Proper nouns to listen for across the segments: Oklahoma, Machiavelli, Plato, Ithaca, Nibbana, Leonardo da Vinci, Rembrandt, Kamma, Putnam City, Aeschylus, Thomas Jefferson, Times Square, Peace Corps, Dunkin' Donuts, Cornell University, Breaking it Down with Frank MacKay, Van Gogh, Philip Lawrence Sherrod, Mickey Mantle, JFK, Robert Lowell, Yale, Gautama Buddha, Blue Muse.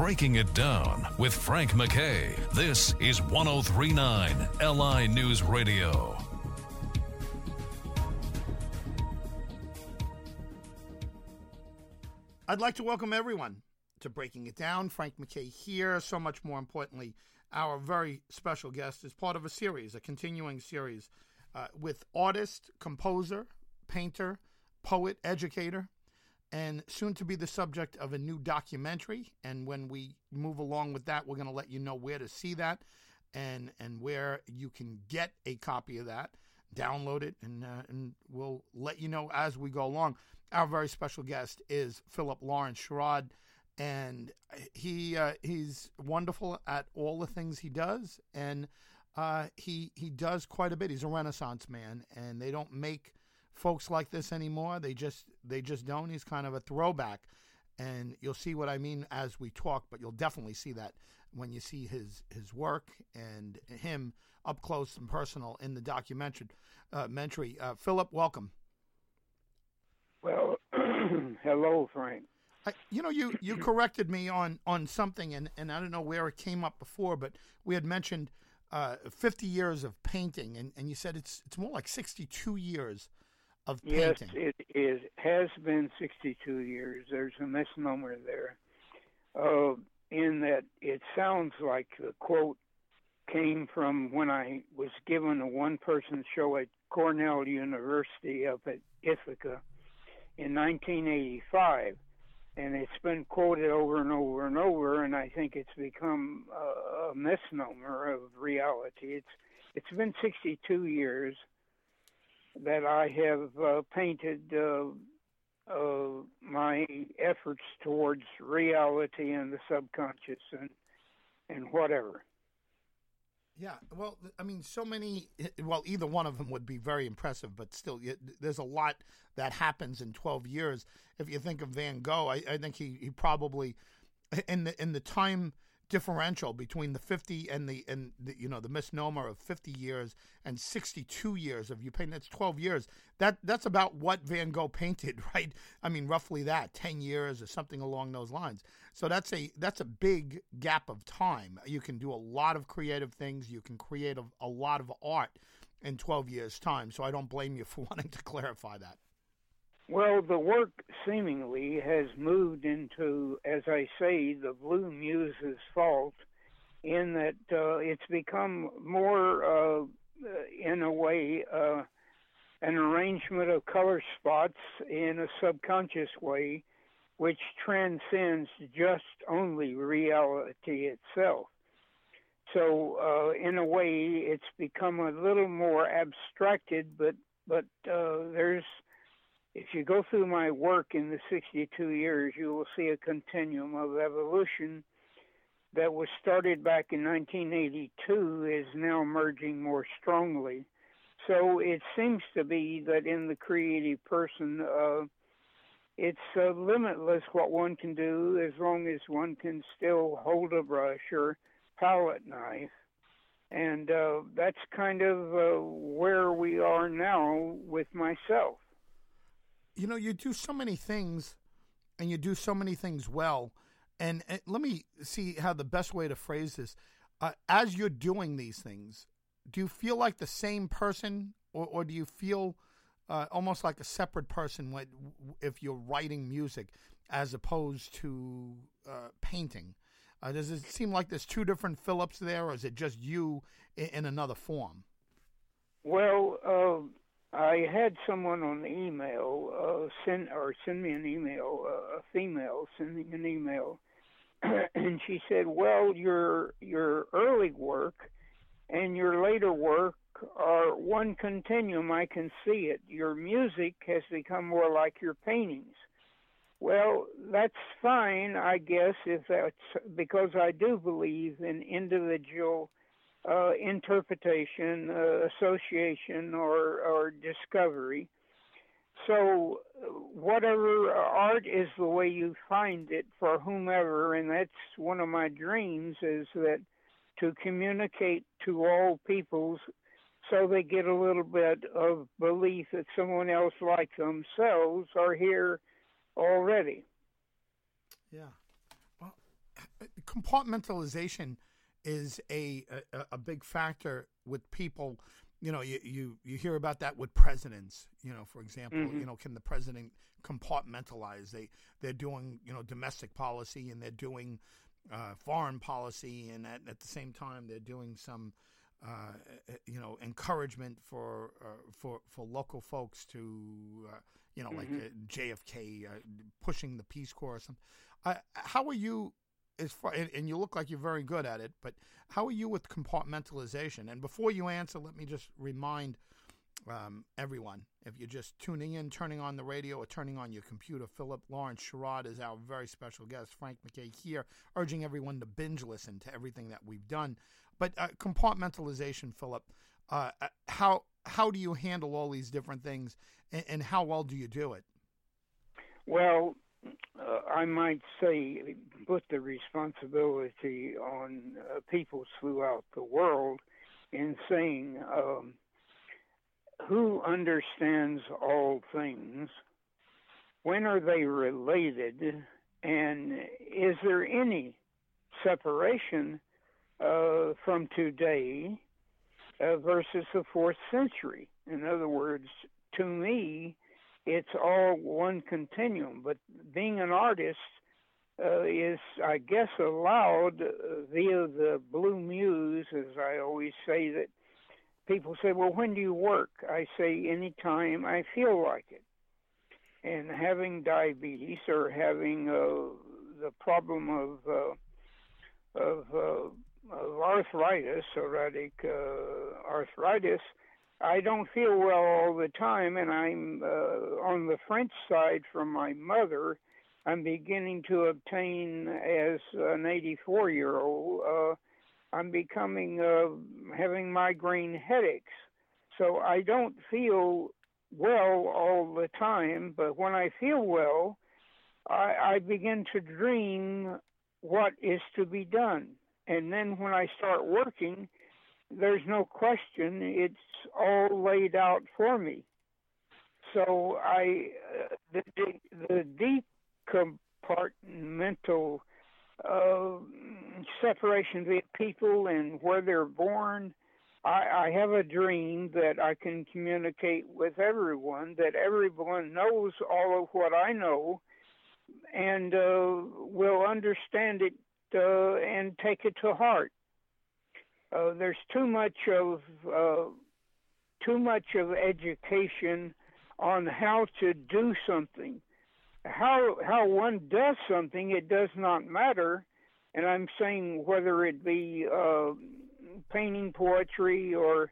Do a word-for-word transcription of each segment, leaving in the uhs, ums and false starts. Breaking It Down with Frank MacKay. This is one oh three point nine L I News Radio. I'd like to welcome everyone to Breaking It Down. Frank MacKay here. So much more importantly, our very special guest is part of a series, a continuing series, uh, with artist, composer, painter, poet, educator, and soon to be the subject of a new documentary. And when we move along with that, we're going to let you know where to see that and and where you can get a copy of that, download it, and, uh, and we'll let you know as we go along. Our very special guest is Philip Lawrence Sherrod, and he uh, he's wonderful at all the things he does, and uh, he he does quite a bit. He's a Renaissance man, and they don't make folks like this anymore. They just they just don't. He's kind of a throwback, and you'll see what I mean as we talk, but you'll definitely see that when you see his his work and him up close and personal in the documentary. Uh, uh, Philip, welcome. Well, hello, Frank. I, you know, you, you corrected me on, on something, and, and I don't know where it came up before, but we had mentioned uh, fifty years of painting, and, and you said it's it's more like sixty-two years of painting. Yes, it, it has been sixty-two years. There's a misnomer there, uh, in that it sounds like the quote came from when I was given a one-person show at Cornell University up at Ithaca in nineteen eighty-five, and it's been quoted over and over and over, and I think it's become a, a misnomer of reality. It's it's been sixty-two years that I have uh, painted uh, uh, my efforts towards reality and the subconscious and and whatever. Yeah, well, I mean, so many, well, either one of them would be very impressive, but still, there's a lot that happens in twelve years. If you think of Van Gogh, I, I think he, he probably, in the in the time differential between the fifty and the, and the, you know, the misnomer of fifty years and sixty-two years of you painting, that's twelve years. That That's about what Van Gogh painted, right? I mean, roughly that, ten years or something along those lines. So that's a that's a big gap of time. You can do a lot of creative things. You can create a, a lot of art in twelve years' time. So I don't blame you for wanting to clarify that. Well, the work seemingly has moved into, as I say, the Blue Muse's fault, in that uh, it's become more, uh, in a way, uh, an arrangement of color spots in a subconscious way, which transcends just only reality itself. So, uh, in a way, it's become a little more abstracted, but, but uh, there's... If you go through my work in the sixty-two years, you will see a continuum of evolution that was started back in nineteen eighty-two, is now merging more strongly. So it seems to be that in the creative person, uh, it's uh, limitless what one can do as long as one can still hold a brush or palette knife. And uh, that's kind of uh, where we are now with myself. You know, you do so many things, and you do so many things well. And, and let me see how the best way to phrase this. Uh, as you're doing these things, do you feel like the same person, or, or do you feel uh, almost like a separate person when, if you're writing music as opposed to uh, painting? Uh, does it seem like there's two different Philips there, or is it just you in, in another form? Well, uh... I had someone on the email uh, send or send me an email, uh, a female sending an email, and she said, "Well, your your early work and your later work are one continuum. I can see it. Your music has become more like your paintings." Well, that's fine, I guess, if that's because I do believe in individual Uh, interpretation, uh, association, or, or discovery. So whatever art is the way you find it for whomever, and that's one of my dreams, is that to communicate to all peoples so they get a little bit of belief that someone else like themselves are here already. Yeah. compartmentalization is a, a, a big factor with people. You know, you, you, you hear about that with presidents, you know, for example, mm-hmm. you know, can the president compartmentalize? They, they're doing, you know, domestic policy and they're doing uh, foreign policy. And at, at the same time, they're doing some, uh, you know, encouragement for uh, for for local folks to, uh, you know, mm-hmm. like uh, J F K uh, pushing the Peace Corps or something. Uh, how are you? As far, and, and you look like you're very good at it, but how are you with compartmentalization? And before you answer, let me just remind um, everyone, if you're just tuning in, turning on the radio or turning on your computer, Philip Lawrence Sherrod is our very special guest, Frank MacKay here, urging everyone to binge listen to everything that we've done. But uh, compartmentalization, Philip, uh, how how do you handle all these different things, and, and how well do you do it? Well, Uh, I might say, put the responsibility on uh, people throughout the world in saying, um, who understands all things, when are they related, and is there any separation uh, from today uh, versus the fourth century? In other words, to me, it's all one continuum, but being an artist uh, is, I guess, allowed via the Blue Muse, as I always say, that people say, well, when do you work? I say, anytime I feel like it. And having diabetes or having uh, the problem of uh, of, uh, of arthritis, psoriatic uh, arthritis, I don't feel well all the time, and I'm uh, on the French side from my mother. I'm beginning to obtain, as an eighty-four-year-old, uh, I'm becoming uh, having migraine headaches. So I don't feel well all the time, but when I feel well, I, I begin to dream what is to be done. And then when I start working, there's no question, it's all laid out for me. So I, uh, the, the decompartmental uh, separation between people and where they're born, I, I have a dream that I can communicate with everyone, that everyone knows all of what I know and uh, will understand it uh, and take it to heart. Uh, there's too much of uh, too much of education on how to do something. How how one does something, it does not matter. And I'm saying whether it be uh, painting, poetry, or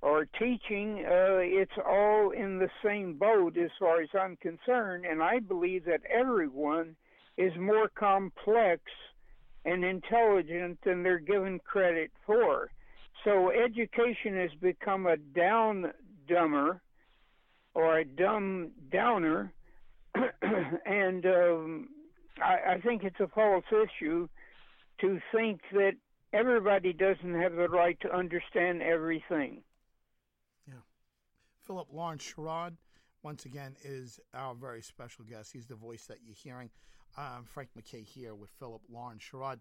or teaching, uh, it's all in the same boat as far as I'm concerned. And I believe that everyone is more complex and intelligent than they're given credit for. So education has become a down dumber or a dumb downer, and um, I, I think it's a false issue to think that everybody doesn't have the right to understand everything. Yeah. Philip Lawrence Sherrod, once again, is our very special guest. He's the voice that you're hearing. Um, Frank MacKay here with Philip Lawrence Sherrod.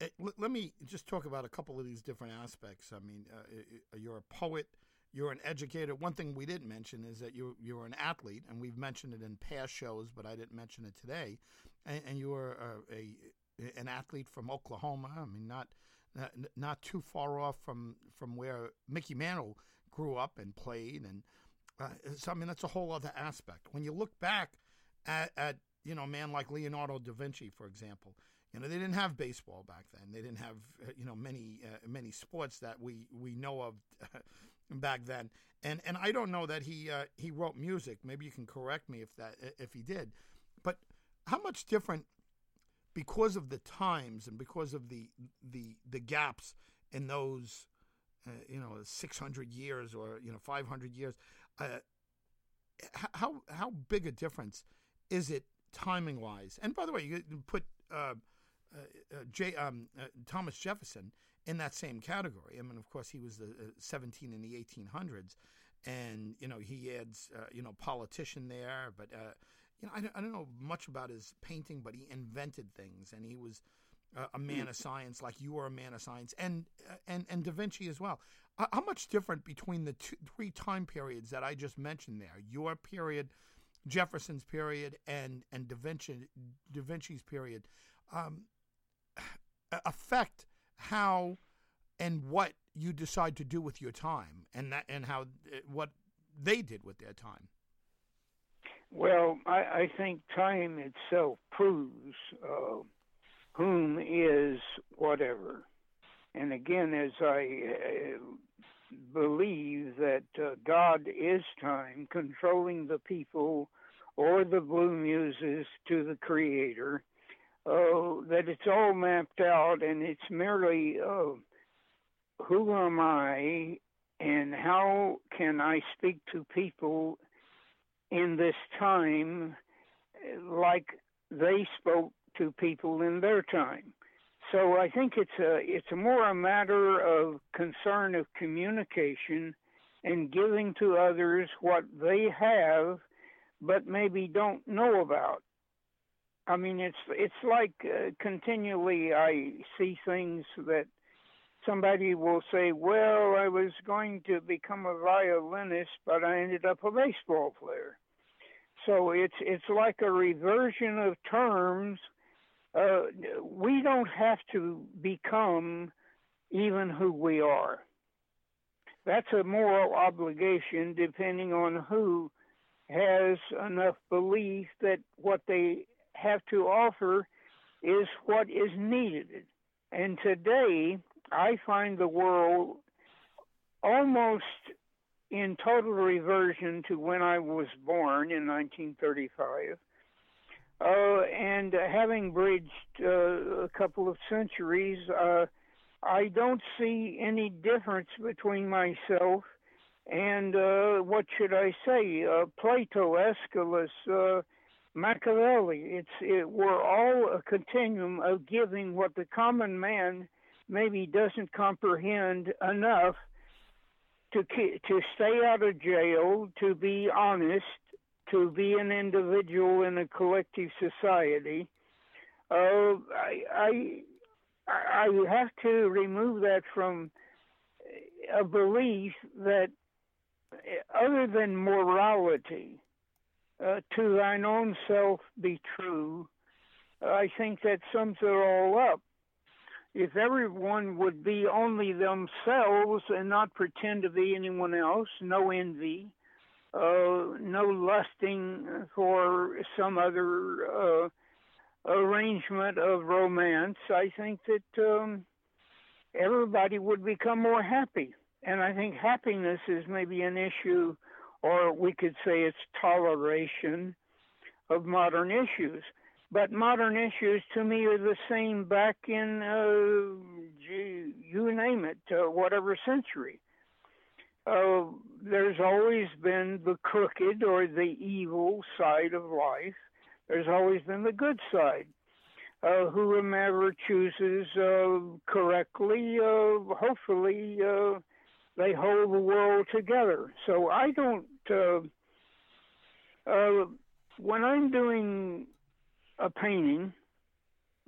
It, l- let me just talk about a couple of these different aspects. I mean, uh, it, you're a poet, you're an educator. One thing we didn't mention is that you, you're an athlete, and we've mentioned it in past shows, but I didn't mention it today. And, and you are uh, a, an athlete from Oklahoma. I mean, not not, not too far off from, from where Mickey Mantle grew up and played. And uh, so, I mean, that's a whole other aspect. When you look back at, at you know, a man like Leonardo da Vinci, for example, you know, they didn't have baseball back then. They didn't have, uh, you know, many uh, many sports that we, we know of back then. And and I don't know that he uh, he wrote music. Maybe you can correct me if that if he did. But how much different, because of the times and because of the the the gaps in those, uh, you know, six hundred years or you know five hundred years, uh, how how big a difference is it? Timing wise, and by the way, you put uh, uh, uh, J, um, uh, Thomas Jefferson in that same category. I mean, of course, he was the uh, seventeen in the eighteen hundreds, and you know he adds uh, you know politician there, but uh, you know I don't, I don't know much about his painting, but he invented things, and he was uh, a man of science, like you are a man of science, and uh, and and Da Vinci as well. Uh, how much different between the two, three time periods that I just mentioned there? Your period, Jefferson's period, and and Da Vinci, Da Vinci's period, um, affect how and what you decide to do with your time, and that and how what they did with their time. Well, I, I think time itself proves uh, whom is whatever. And again, as I uh, believe that uh, God is time, controlling the people or the Blue Muses to the Creator, uh, that it's all mapped out, and it's merely uh, who am I and how can I speak to people in this time like they spoke to people in their time. So I think it's a it's a more a matter of concern of communication and giving to others what they have but maybe don't know about. I mean, it's it's like uh, continually I see things that somebody will say, well, I was going to become a violinist, but I ended up a baseball player. So it's it's like a reversion of terms. Uh, we don't have to become even who we are. That's a moral obligation depending on who has enough belief that what they have to offer is what is needed. And today, I find the world almost in total reversion to when I was born in nineteen thirty-five, uh, and uh, having bridged uh, a couple of centuries, uh, I don't see any difference between myself and, uh, what should I say, uh, Plato, Aeschylus, uh, Machiavelli. It's, it, we're all a continuum of giving what the common man maybe doesn't comprehend enough to to stay out of jail, to be honest, to be an individual in a collective society. Uh, I, I, I have to remove that from a belief that other than morality, uh, to thine own self be true. I think that sums it all up. If everyone would be only themselves and not pretend to be anyone else, no envy, uh, no lusting for some other uh, arrangement of romance, I think that um, everybody would become more happy. And I think happiness is maybe an issue, or we could say it's toleration of modern issues. But modern issues, to me, are the same back in, uh, gee, you name it, uh, whatever century. Uh, there's always been the crooked or the evil side of life. There's always been the good side. Uh, whomever chooses uh, correctly, uh, hopefully, uh, they hold the world together. So I don't... Uh, uh, when I'm doing a painting,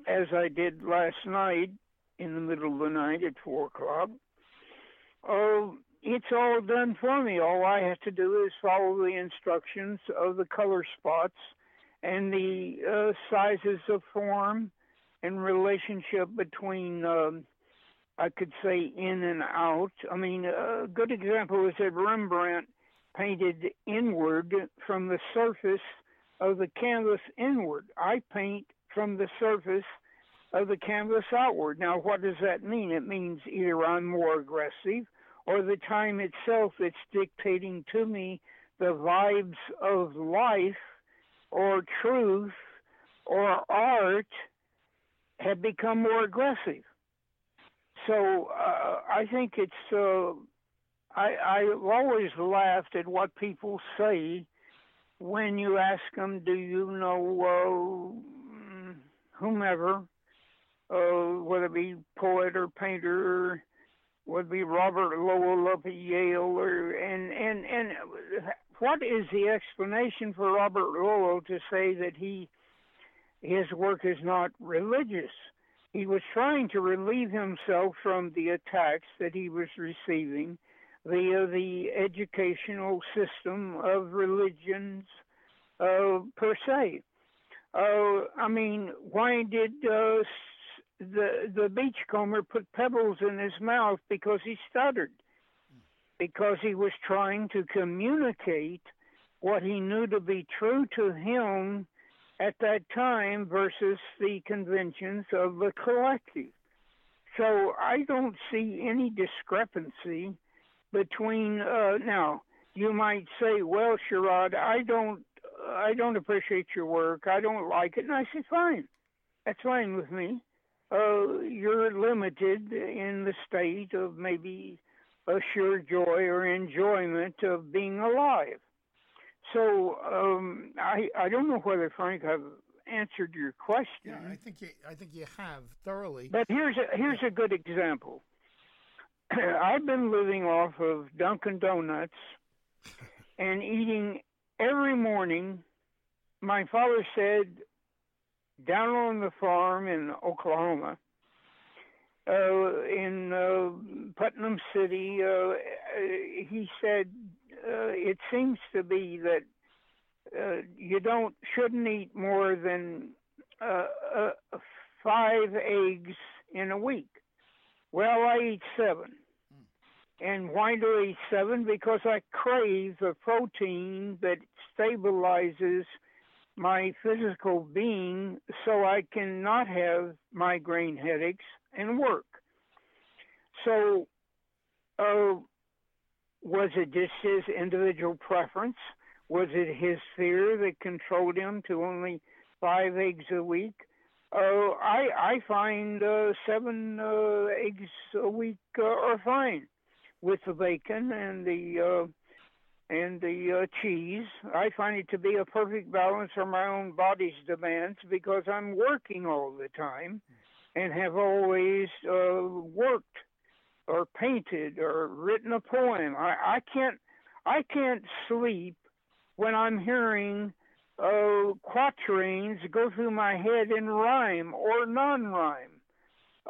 as I did last night in the middle of the night at four o'clock. Oh, it's all done for me. All I have to do is follow the instructions of the color spots and the uh, sizes of form and relationship between, um, I could say, in and out. I mean, a good example is that Rembrandt painted inward from the surface of the canvas inward. I paint from the surface of the canvas outward. Now, what does that mean? It means either I'm more aggressive or the time itself it's dictating to me the vibes of life or truth or art have become more aggressive. So uh, I think it's, uh, I, I've always laughed at what people say when you ask them, do you know uh, whomever, uh, whether it be poet or painter, whether it be Robert Lowell up at Yale, or, and, and, and what is the explanation for Robert Lowell to say that he his work is not religious? He was trying to relieve himself from the attacks that he was receiving via the educational system of religions uh, per se. Uh, I mean, why did uh, the the beachcomber put pebbles in his mouth? Because he stuttered, because he was trying to communicate what he knew to be true to him at that time versus the conventions of the collective. So I don't see any discrepancy between uh, now. You might say, "Well, Sherrod, I don't, I don't appreciate your work. I don't like it." And I said, "Fine, that's fine with me. Uh, you're limited in the state of maybe a sure joy or enjoyment of being alive." So um, I I don't know whether, Frank, I've answered your question. Yeah, I think you, I think you have thoroughly. But here's a, here's a good example. I've been living off of Dunkin' Donuts and eating every morning. My father said, down on the farm in Oklahoma, uh, in uh, Putnam City, uh, he said, Uh, it seems to be that uh, you don't shouldn't eat more than uh, uh, five eggs in a week. Well, I eat seven. Mm. And why do I eat seven? Because I crave the protein that stabilizes my physical being so I cannot have migraine headaches and work. So, uh, was it just his individual preference? Was it his fear that controlled him to only five eggs a week? Uh, I, I find uh, seven uh, eggs a week uh, are fine with the bacon and the uh, and the uh, cheese. I find it to be a perfect balance for my own body's demands because I'm working all the time and have always uh, worked or painted or written a poem. I, I can't I can't sleep when I'm hearing uh, quatrains go through my head in rhyme or non-rhyme,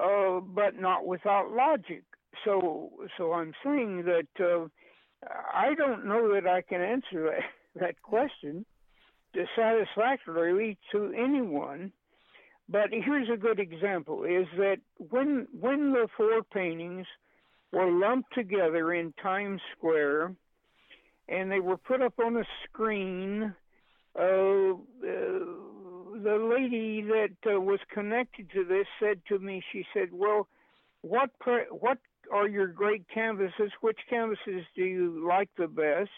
uh, but not without logic. So so I'm saying that uh, I don't know that I can answer that, that question satisfactorily to anyone. But here's a good example, is that when when the four paintings were lumped together in Times Square and they were put up on a screen, uh, uh, the lady that uh, was connected to this said to me, she said, well, what pre- what are your great canvases? Which canvases do you like the best?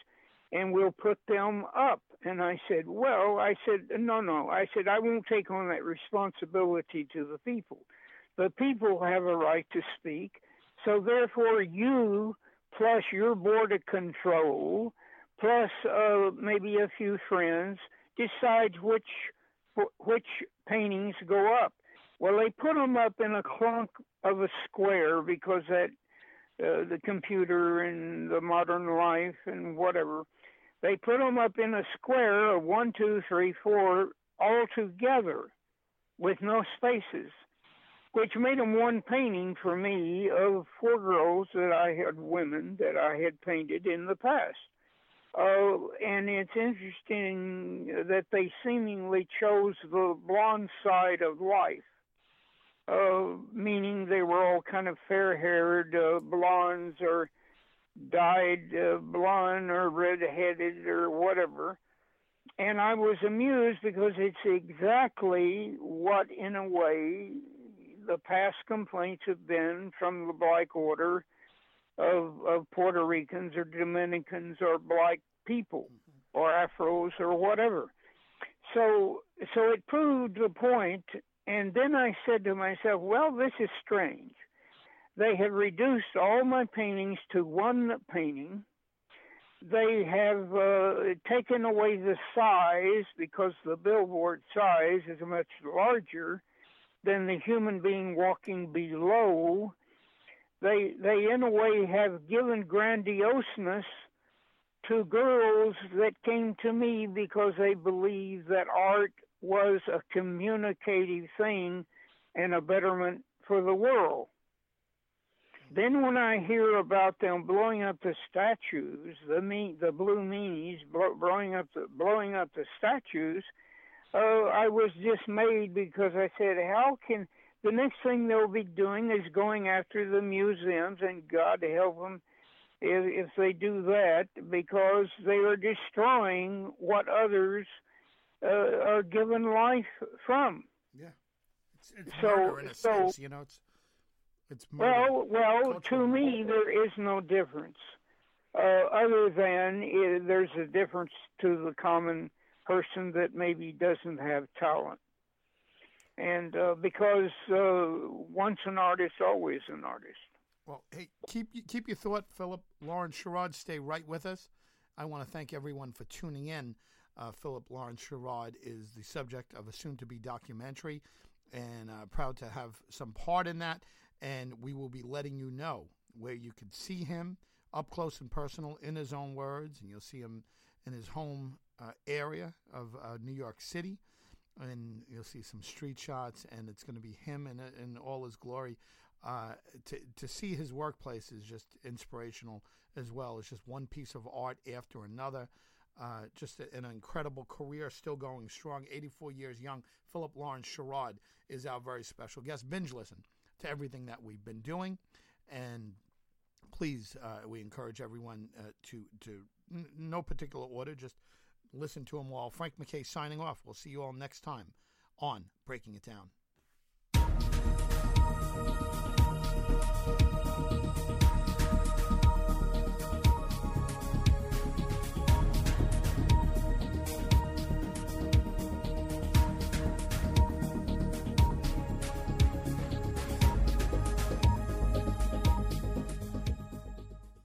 And we'll put them up. And I said, well, I said, no, no. I said, I won't take on that responsibility to the people. The people have a right to speak. So therefore, you, plus your board of control, plus uh, maybe a few friends, decide which which paintings go up. Well, they put them up in a clump of a square because that uh, the computer and the modern life and whatever, they put them up in a square of one, two, three, four, all together with no spaces, which made them one painting for me of four girls that I had, women that I had painted in the past. Uh, and it's interesting that they seemingly chose the blonde side of life, uh, meaning they were all kind of fair-haired uh, blondes or dyed uh, blonde or red-headed or whatever. And I was amused because it's exactly what, in a way, the past complaints have been from the black order of, of Puerto Ricans or Dominicans or black people or Afros or whatever. So, so it proved the point. And then I said to myself, well, this is strange. They have reduced all my paintings to one painting. They have uh, taken away the size because the billboard size is much larger than the human being walking below. They, they in a way, have given grandioseness to girls that came to me because they believed that art was a communicative thing and a betterment for the world. Then when I hear about them blowing up the statues, the me, the Blue Muse blow, blowing up the blowing up the statues, uh, I was dismayed because I said, how can the next thing they'll be doing is going after the museums, and God help them if, if they do that, because they are destroying what others uh, are given life from. Yeah, it's, it's murder in a sense, you know. It's It's well, well, to me, there is no difference, uh, other than uh, there's a difference to the common person that maybe doesn't have talent. And uh, because uh, once an artist, always an artist. Well, hey, keep, keep your thought, Philip. Lawrence Sherrod, stay right with us. I want to thank everyone for tuning in. Uh, Philip Lawrence Sherrod is the subject of a soon-to-be documentary, and uh, proud to have some part in that. And we will be letting you know where you could see him up close and personal in his own words. And you'll see him in his home uh, area of uh, New York City. And you'll see some street shots. And it's going to be him in, in all his glory. Uh, to, to see his workplace is just inspirational as well. It's just one piece of art after another. Uh, just an incredible career, still going strong, eighty-four years young. Philip Lawrence Sherrod is our very special guest. Binge listen to everything that we've been doing, and please, uh, we encourage everyone uh, to to n- no particular order, just listen to them all. Frank MacKay signing off. We'll see you all next time on Breaking It Down.